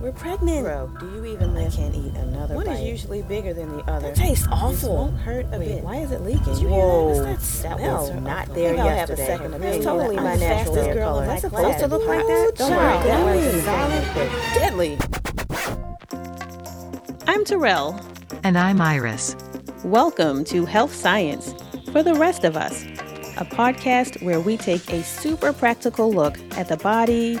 We're pregnant. Bro, do you even live? I can't eat another one bite. One is usually bigger than the other. It tastes awful. This won't hurt a bit. Why is it leaking? Did you hear that? What's that smell? That was not there yesterday. It's totally my natural hair color. That's supposed to look like that? Don't worry. That one is violent but deadly. I'm Terrell. And I'm Iris. Welcome to Health Science for the Rest of Us, a podcast where we take a super practical look at the body,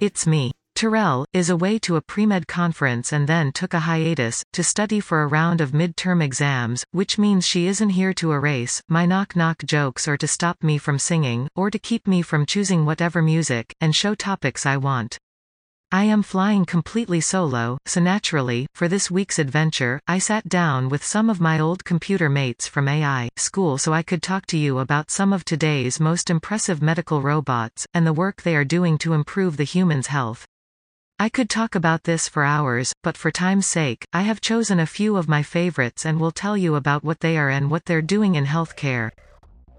It's me. Terrell is away to a pre-med conference and then took a hiatus to study for a round of midterm exams, which means she isn't here to erase my knock-knock jokes or to stop me from singing or to keep me from choosing whatever music and show topics I want. I am flying completely solo, so naturally, for this week's adventure, I sat down with some of my old computer mates from AI school so I could talk to you about some of today's most impressive medical robots and the work they are doing to improve the human's health. I could talk about this for hours, but for time's sake, I have chosen a few of my favorites and will tell you about what they are and what they're doing in healthcare.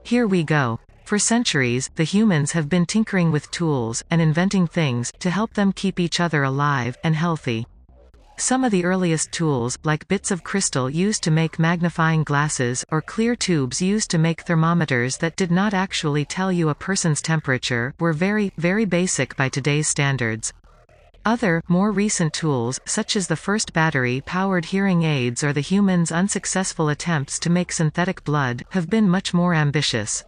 Here we go. For centuries, the humans have been tinkering with tools and inventing things to help them keep each other alive and healthy. Some of the earliest tools, like bits of crystal used to make magnifying glasses or clear tubes used to make thermometers that did not actually tell you a person's temperature, were very, very basic by today's standards. Other, more recent tools, such as the first battery-powered hearing aids or the humans' unsuccessful attempts to make synthetic blood, have been much more ambitious.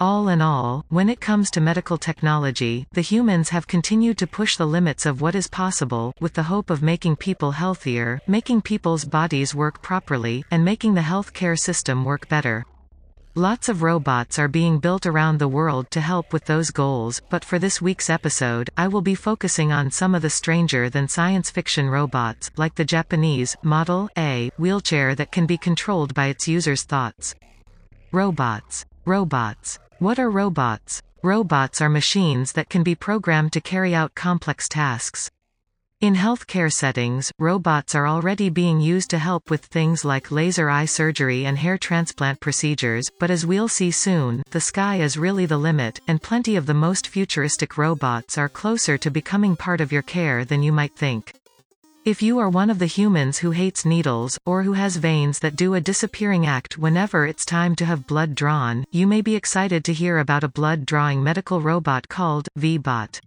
All in all, when it comes to medical technology, the humans have continued to push the limits of what is possible, with the hope of making people healthier, making people's bodies work properly, and making the healthcare system work better. Lots of robots are being built around the world to help with those goals, but for this week's episode, I will be focusing on some of the stranger than science fiction robots, like the Japanese Model A wheelchair that can be controlled by its users' thoughts. Robots. What are robots? Robots are machines that can be programmed to carry out complex tasks. In healthcare settings, robots are already being used to help with things like laser eye surgery and hair transplant procedures, but as we'll see soon, the sky is really the limit, and plenty of the most futuristic robots are closer to becoming part of your care than you might think. If you are one of the humans who hates needles, or who has veins that do a disappearing act whenever it's time to have blood drawn, you may be excited to hear about a blood-drawing medical robot called VeeBot.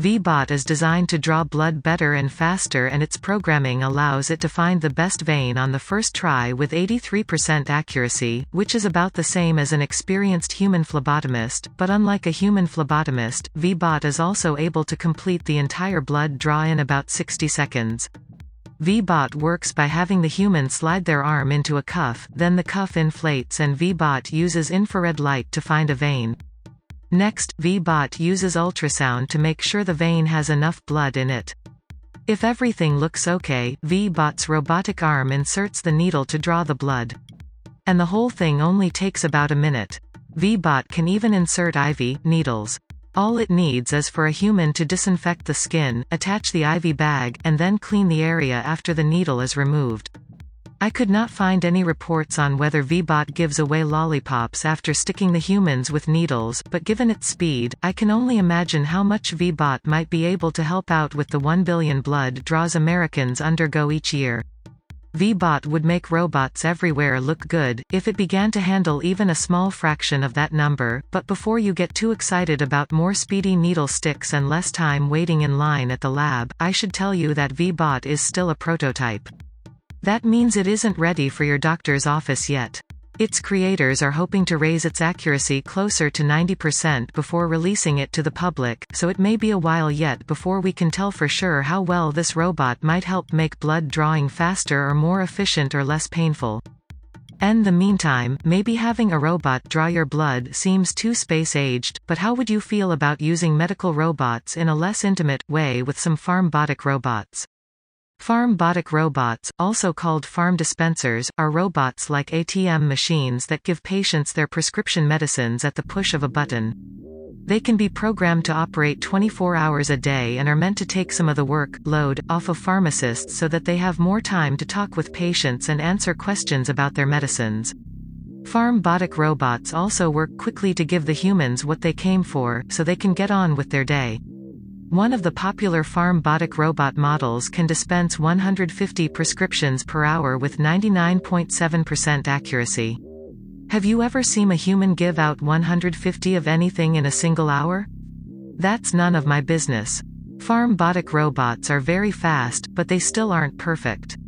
VeeBot is designed to draw blood better and faster, and its programming allows it to find the best vein on the first try with 83% accuracy, which is about the same as an experienced human phlebotomist, but unlike a human phlebotomist, VeeBot is also able to complete the entire blood draw in about 60 seconds. VeeBot works by having the human slide their arm into a cuff, then the cuff inflates and VeeBot uses infrared light to find a vein. Next, VeeBot uses ultrasound to make sure the vein has enough blood in it. If everything looks okay, VeeBot's robotic arm inserts the needle to draw the blood. And the whole thing only takes about a minute. VeeBot can even insert IV needles. All it needs is for a human to disinfect the skin, attach the IV bag, and then clean the area after the needle is removed. I could not find any reports on whether VeeBot gives away lollipops after sticking the humans with needles, but given its speed, I can only imagine how much VeeBot might be able to help out with the 1 billion blood draws Americans undergo each year. VeeBot would make robots everywhere look good if it began to handle even a small fraction of that number, but before you get too excited about more speedy needle sticks and less time waiting in line at the lab, I should tell you that VeeBot is still a prototype. That means it isn't ready for your doctor's office yet. Its creators are hoping to raise its accuracy closer to 90% before releasing it to the public, so it may be a while yet before we can tell for sure how well this robot might help make blood drawing faster or more efficient or less painful. In the meantime, maybe having a robot draw your blood seems too space-aged, but how would you feel about using medical robots in a less intimate way with some Pharmbotic robots? Pharmbotic robots, also called farm dispensers, are robots like ATM machines that give patients their prescription medicines at the push of a button. They can be programmed to operate 24 hours a day and are meant to take some of the workload off of pharmacists so that they have more time to talk with patients and answer questions about their medicines. Pharmbotic robots also work quickly to give the humans what they came for, so they can get on with their day. One of the popular Pharmbotic robot models can dispense 150 prescriptions per hour with 99.7% accuracy. Have you ever seen a human give out 150 of anything in a single hour? That's none of my business. Pharmbotic robots are very fast, but they still aren't perfect.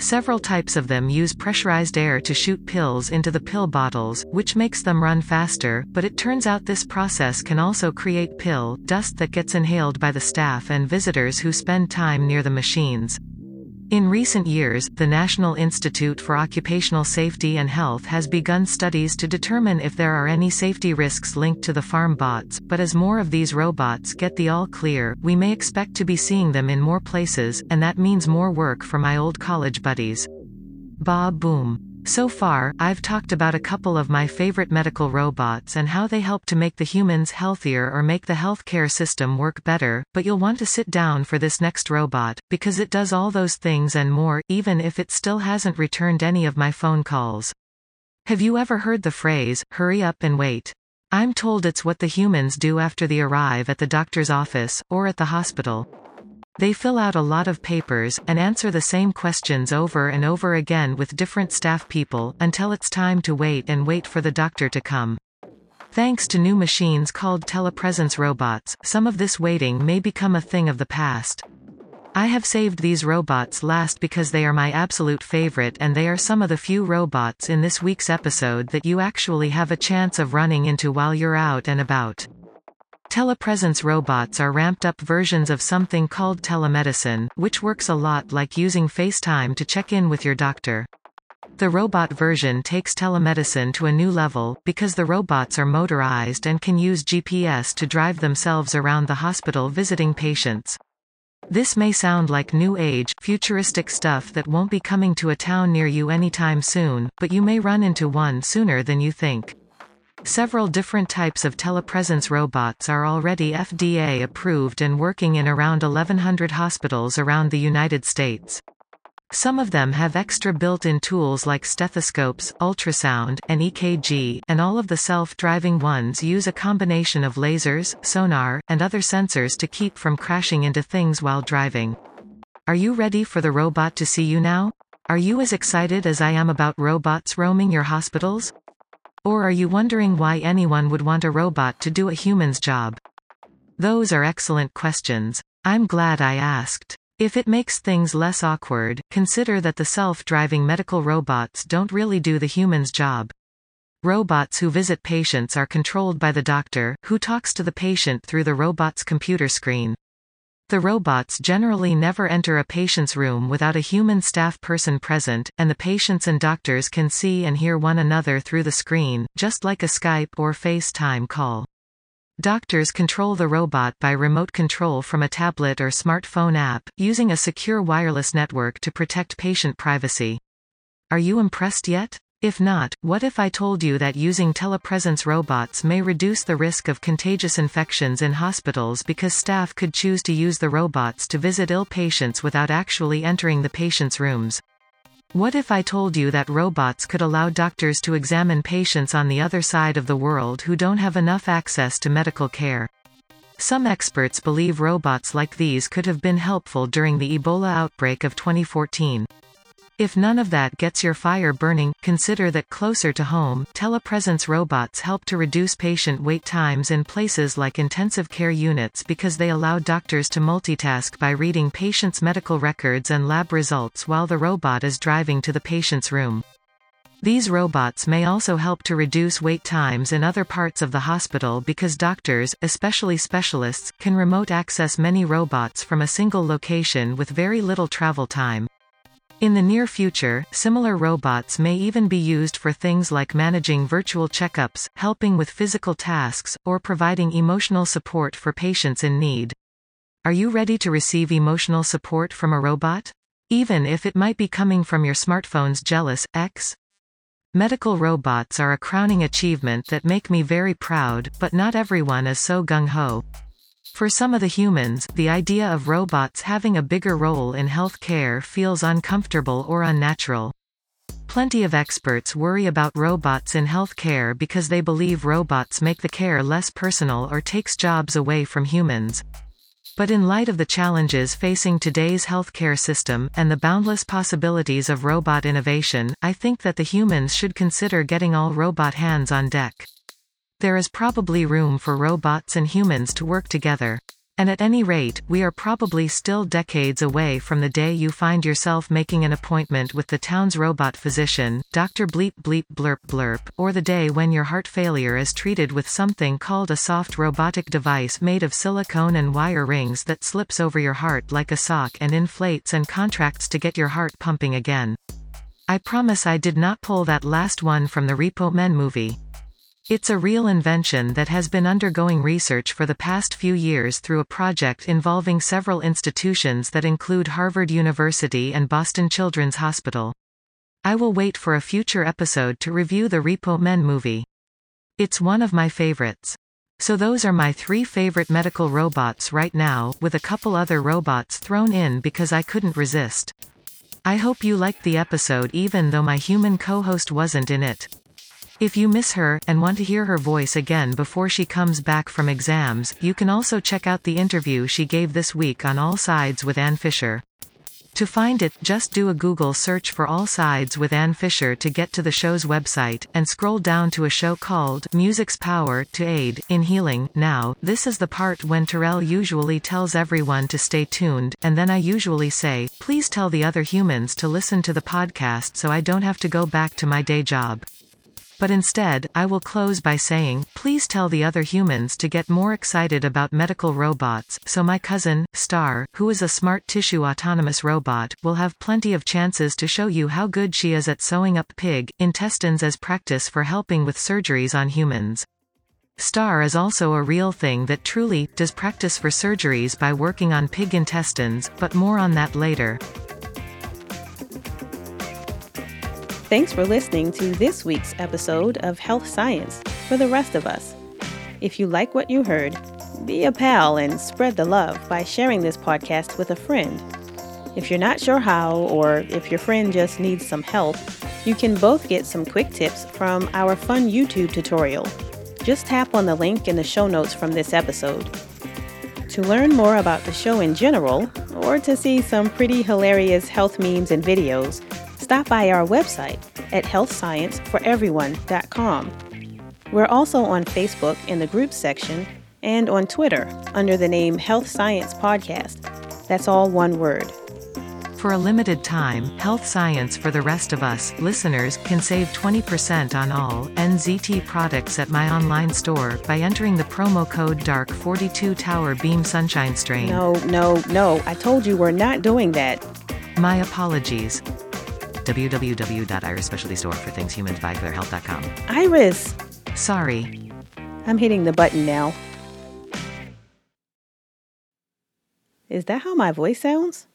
Several types of them use pressurized air to shoot pills into the pill bottles, which makes them run faster, but it turns out this process can also create pill dust that gets inhaled by the staff and visitors who spend time near the machines. In recent years, the National Institute for Occupational Safety and Health has begun studies to determine if there are any safety risks linked to the Pharmbots, but as more of these robots get the all clear, we may expect to be seeing them in more places, and that means more work for my old college buddies. Ba-boom. So far, I've talked about a couple of my favorite medical robots and how they help to make the humans healthier or make the healthcare system work better, but you'll want to sit down for this next robot, because it does all those things and more, even if it still hasn't returned any of my phone calls. Have you ever heard the phrase, hurry up and wait? I'm told it's what the humans do after they arrive at the doctor's office, or at the hospital. They fill out a lot of papers, and answer the same questions over and over again with different staff people, until it's time to wait and wait for the doctor to come. Thanks to new machines called telepresence robots, some of this waiting may become a thing of the past. I have saved these robots last because they are my absolute favorite, and they are some of the few robots in this week's episode that you actually have a chance of running into while you're out and about. Telepresence robots are ramped-up versions of something called telemedicine, which works a lot like using FaceTime to check in with your doctor. The robot version takes telemedicine to a new level, because the robots are motorized and can use GPS to drive themselves around the hospital visiting patients. This may sound like new-age, futuristic stuff that won't be coming to a town near you anytime soon, but you may run into one sooner than you think. Several different types of telepresence robots are already FDA approved and working in around 1,100 hospitals around the United States. Some of them have extra built-in tools like stethoscopes, ultrasound, and EKG, and all of the self-driving ones use a combination of lasers, sonar, and other sensors to keep from crashing into things while driving. Are you ready for the robot to see you now? Are you as excited as I am about robots roaming your hospitals? Or are you wondering why anyone would want a robot to do a human's job? Those are excellent questions. I'm glad I asked. If it makes things less awkward, consider that the self-driving medical robots don't really do the human's job. Robots who visit patients are controlled by the doctor, who talks to the patient through the robot's computer screen. The robots generally never enter a patient's room without a human staff person present, and the patients and doctors can see and hear one another through the screen, just like a Skype or FaceTime call. Doctors control the robot by remote control from a tablet or smartphone app, using a secure wireless network to protect patient privacy. Are you impressed yet? If not, what if I told you that using telepresence robots may reduce the risk of contagious infections in hospitals because staff could choose to use the robots to visit ill patients without actually entering the patients' rooms? What if I told you that robots could allow doctors to examine patients on the other side of the world who don't have enough access to medical care? Some experts believe robots like these could have been helpful during the Ebola outbreak of 2014. If none of that gets your fire burning, consider that closer to home, telepresence robots help to reduce patient wait times in places like intensive care units because they allow doctors to multitask by reading patients' medical records and lab results while the robot is driving to the patient's room. These robots may also help to reduce wait times in other parts of the hospital because doctors, especially specialists, can remote access many robots from a single location with very little travel time. In the near future, similar robots may even be used for things like managing virtual checkups, helping with physical tasks, or providing emotional support for patients in need. Are you ready to receive emotional support from a robot? Even if it might be coming from your smartphone's jealous ex? Medical robots are a crowning achievement that make me very proud, but not everyone is so gung-ho. For some of the humans, the idea of robots having a bigger role in healthcare feels uncomfortable or unnatural. Plenty of experts worry about robots in healthcare because they believe robots make the care less personal or takes jobs away from humans. But in light of the challenges facing today's healthcare system, and the boundless possibilities of robot innovation, I think that the humans should consider getting all robot hands on deck. There is probably room for robots and humans to work together. And at any rate, we are probably still decades away from the day you find yourself making an appointment with the town's robot physician, Dr. Bleep Bleep Blurp Blurp, or the day when your heart failure is treated with something called a soft robotic device made of silicone and wire rings that slips over your heart like a sock and inflates and contracts to get your heart pumping again. I promise I did not pull that last one from the Repo Men movie. It's a real invention that has been undergoing research for the past few years through a project involving several institutions that include Harvard University and Boston Children's Hospital. I will wait for a future episode to review the Repo Men movie. It's one of my favorites. So those are my three favorite medical robots right now, with a couple other robots thrown in because I couldn't resist. I hope you liked the episode even though my human co-host wasn't in it. If you miss her, and want to hear her voice again before she comes back from exams, you can also check out the interview she gave this week on All Sides with Ann Fisher. To find it, just do a Google search for All Sides with Ann Fisher to get to the show's website, and scroll down to a show called, Music's Power to Aid in Healing. Now, this is the part when Terrell usually tells everyone to stay tuned, and then I usually say, please tell the other humans to listen to the podcast so I don't have to go back to my day job. But instead, I will close by saying, please tell the other humans to get more excited about medical robots, so my cousin, Star, who is a smart tissue autonomous robot, will have plenty of chances to show you how good she is at sewing up pig intestines as practice for helping with surgeries on humans. Star is also a real thing that truly does practice for surgeries by working on pig intestines, but more on that later. Thanks for listening to this week's episode of Health Science for the Rest of Us. If you like what you heard, be a pal and spread the love by sharing this podcast with a friend. If you're not sure how, or if your friend just needs some help, you can both get some quick tips from our fun YouTube tutorial. Just tap on the link in the show notes from this episode. To learn more about the show in general, or to see some pretty hilarious health memes and videos, stop by our website at healthscienceforeveryone.com. We're also on Facebook in the group section and on Twitter under the name Health Science Podcast. That's all one word. For a limited time, Health Science for the Rest of Us listeners can save 20% on all NZT products at my online store by entering the promo code DARK42 Tower Beam Sunshine Strain. No. I told you we're not doing that. My apologies. www.irisspecialtystore.com Iris! Sorry. I'm hitting the button now. Is that how my voice sounds?